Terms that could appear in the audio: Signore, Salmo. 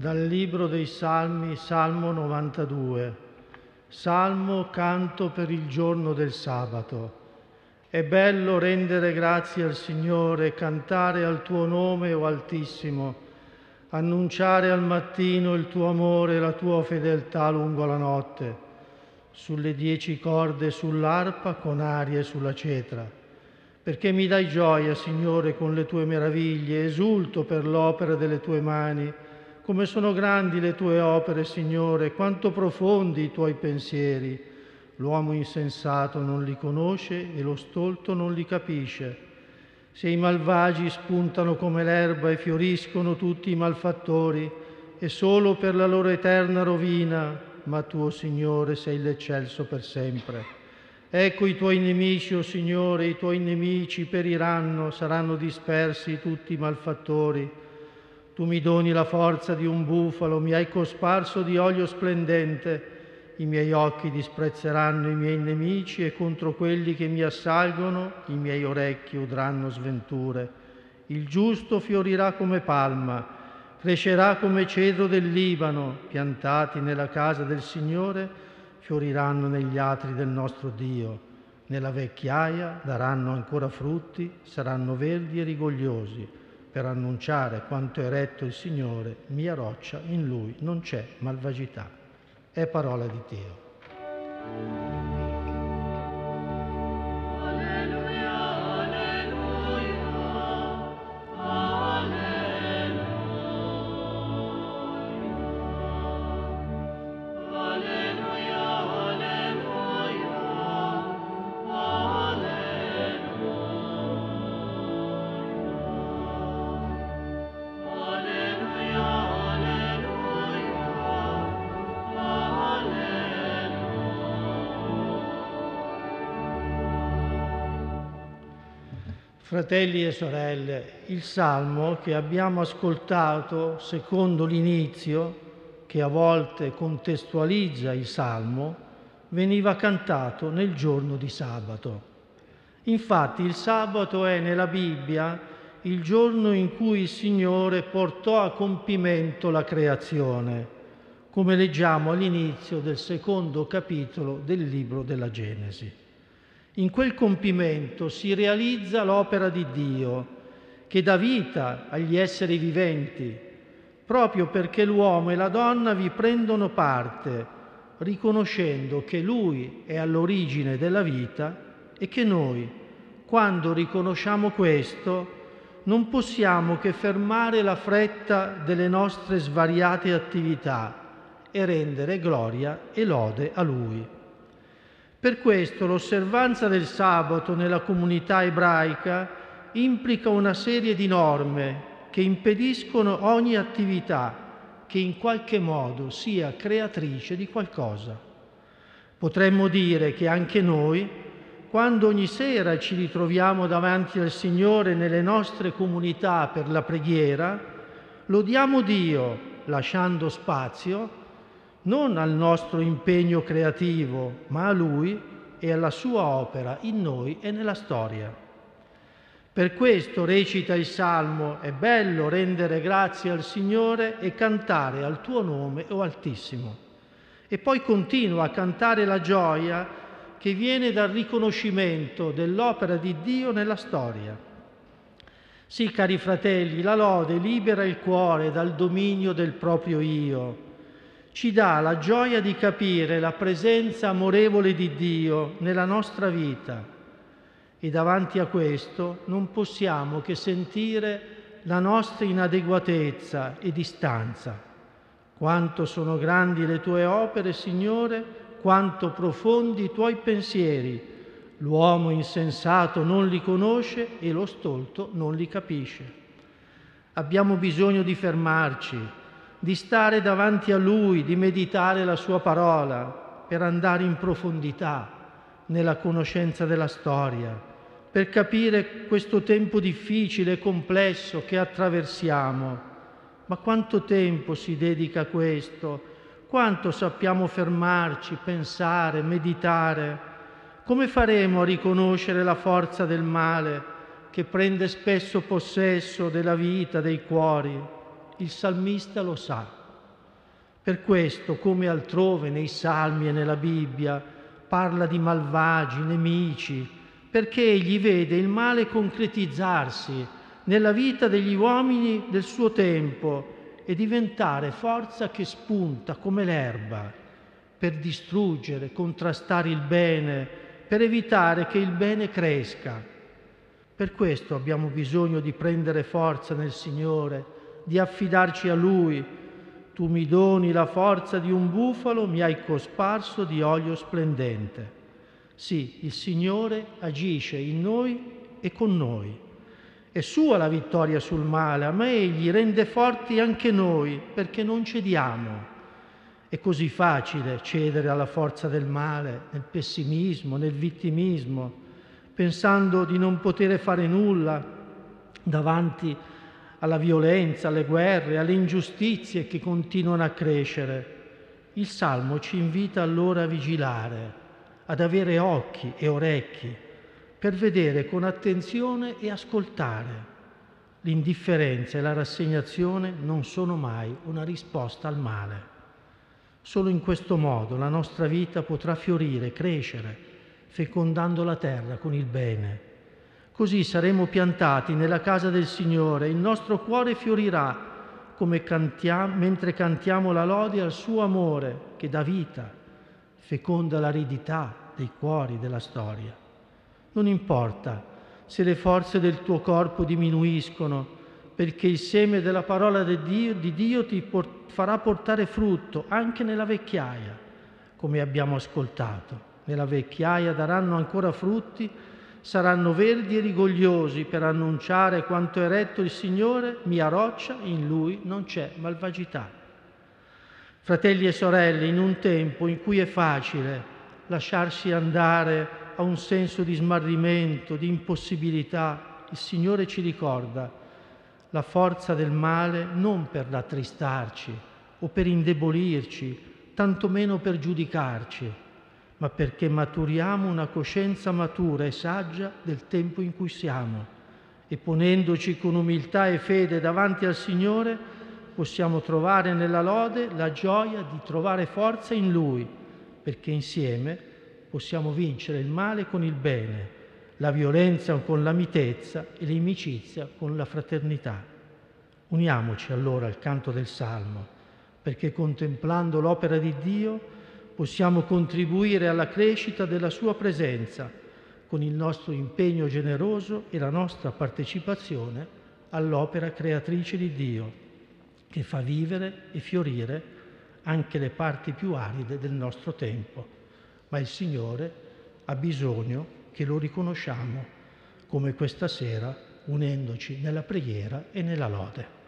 dal Libro dei Salmi, Salmo 92, Salmo canto per il giorno del sabato. È bello rendere grazie al Signore, cantare al Tuo nome, o Altissimo, annunciare al mattino il Tuo amore e la Tua fedeltà lungo la notte, sulle 10 corde, sull'arpa, con arie sulla cetra. Perché mi dai gioia, Signore, con le Tue meraviglie, esulto per l'opera delle Tue mani. Come sono grandi le Tue opere, Signore, quanto profondi i Tuoi pensieri. L'uomo insensato non li conosce e lo stolto non li capisce. Se i malvagi spuntano come l'erba e fioriscono tutti i malfattori, è solo per la loro eterna rovina, ma Tu, Signore, sei l'eccelso per sempre. Ecco i Tuoi nemici, o Signore, i Tuoi nemici periranno, saranno dispersi tutti i malfattori. Tu mi doni la forza di un bufalo, mi hai cosparso di olio splendente. I miei occhi disprezzeranno i miei nemici e contro quelli che mi assalgono i miei orecchi udranno sventure. Il giusto fiorirà come palma, crescerà come cedro del Libano, piantati nella casa del Signore, fioriranno negli atri del nostro Dio. Nella vecchiaia daranno ancora frutti, saranno verdi e rigogliosi, per annunciare quanto è retto il Signore, mia roccia, in Lui non c'è malvagità. È parola di Dio. Alleluia, alleluia, alleluia, alleluia, alleluia, alleluia. Fratelli e sorelle, il Salmo che abbiamo ascoltato secondo l'inizio, che a volte contestualizza il Salmo, veniva cantato nel giorno di sabato. Infatti il sabato è nella Bibbia il giorno in cui il Signore portò a compimento la creazione, come leggiamo all'inizio del secondo capitolo del libro della Genesi. In quel compimento si realizza l'opera di Dio, che dà vita agli esseri viventi, proprio perché l'uomo e la donna vi prendono parte, riconoscendo che Lui è all'origine della vita e che noi, quando riconosciamo questo, non possiamo che fermare la fretta delle nostre svariate attività e rendere gloria e lode a Lui. Per questo l'osservanza del sabato nella comunità ebraica implica una serie di norme che impediscono ogni attività che in qualche modo sia creatrice di qualcosa. Potremmo dire che anche noi, quando ogni sera ci ritroviamo davanti al Signore nelle nostre comunità per la preghiera, lodiamo Dio lasciando spazio non al nostro impegno creativo, ma a Lui e alla Sua opera in noi e nella storia. Per questo recita il Salmo: è bello rendere grazie al Signore e cantare al Tuo nome, o Altissimo. E poi continua a cantare la gioia che viene dal riconoscimento dell'opera di Dio nella storia. Sì, cari fratelli, la lode libera il cuore dal dominio del proprio io. Ci dà la gioia di capire la presenza amorevole di Dio nella nostra vita e davanti a questo non possiamo che sentire la nostra inadeguatezza e distanza. Quanto sono grandi le Tue opere, Signore, quanto profondi i Tuoi pensieri. L'uomo insensato non li conosce e lo stolto non li capisce. Abbiamo bisogno di fermarci, di stare davanti a Lui, di meditare la Sua parola per andare in profondità nella conoscenza della storia, per capire questo tempo difficile e complesso che attraversiamo. Ma quanto tempo si dedica a questo? Quanto sappiamo fermarci, pensare, meditare? Come faremo a riconoscere la forza del male che prende spesso possesso della vita, dei cuori? Il salmista lo sa, Per questo, come altrove nei Salmi e nella Bibbia, parla di malvagi, nemici, perché egli vede il male concretizzarsi nella vita degli uomini del suo tempo e diventare forza che spunta come l'erba per distruggere, contrastare il bene, per evitare che il bene cresca. Per questo abbiamo bisogno di prendere forza nel Signore, di affidarci a Lui. Tu mi doni la forza di un bufalo, mi hai cosparso di olio splendente. Sì, il Signore agisce in noi e con noi. È sua la vittoria sul male, ma Egli rende forti anche noi, perché non cediamo. È così facile cedere alla forza del male, nel pessimismo, nel vittimismo, pensando di non poter fare nulla davanti alla violenza, alle guerre, alle ingiustizie che continuano a crescere. Il Salmo ci invita allora a vigilare, ad avere occhi e orecchi, per vedere con attenzione e ascoltare. L'indifferenza e la rassegnazione non sono mai una risposta al male. Solo in questo modo la nostra vita potrà fiorire, crescere, fecondando la terra con il bene. Così saremo piantati nella casa del Signore, il nostro cuore fiorirà come mentre cantiamo la lode al suo amore che dà vita, feconda l'aridità dei cuori della storia. Non importa se le forze del tuo corpo diminuiscono, perché il seme della parola di Dio ti farà portare frutto anche nella vecchiaia, come abbiamo ascoltato. Nella vecchiaia daranno ancora frutti, saranno verdi e rigogliosi per annunciare quanto è retto il Signore, mia roccia, in Lui non c'è malvagità. Fratelli e sorelle, in un tempo in cui è facile lasciarsi andare a un senso di smarrimento, di impossibilità, il Signore ci ricorda la forza del male non per rattristarci o per indebolirci, tantomeno per giudicarci, ma perché maturiamo una coscienza matura e saggia del tempo in cui siamo e ponendoci con umiltà e fede davanti al Signore possiamo trovare nella lode la gioia di trovare forza in Lui, perché insieme possiamo vincere il male con il bene, la violenza con l'amitezza e l'inimicizia con la fraternità. Uniamoci allora al canto del Salmo, perché contemplando l'opera di Dio possiamo contribuire alla crescita della sua presenza con il nostro impegno generoso e la nostra partecipazione all'opera creatrice di Dio, che fa vivere e fiorire anche le parti più aride del nostro tempo. Ma il Signore ha bisogno che lo riconosciamo, come questa sera, unendoci nella preghiera e nella lode.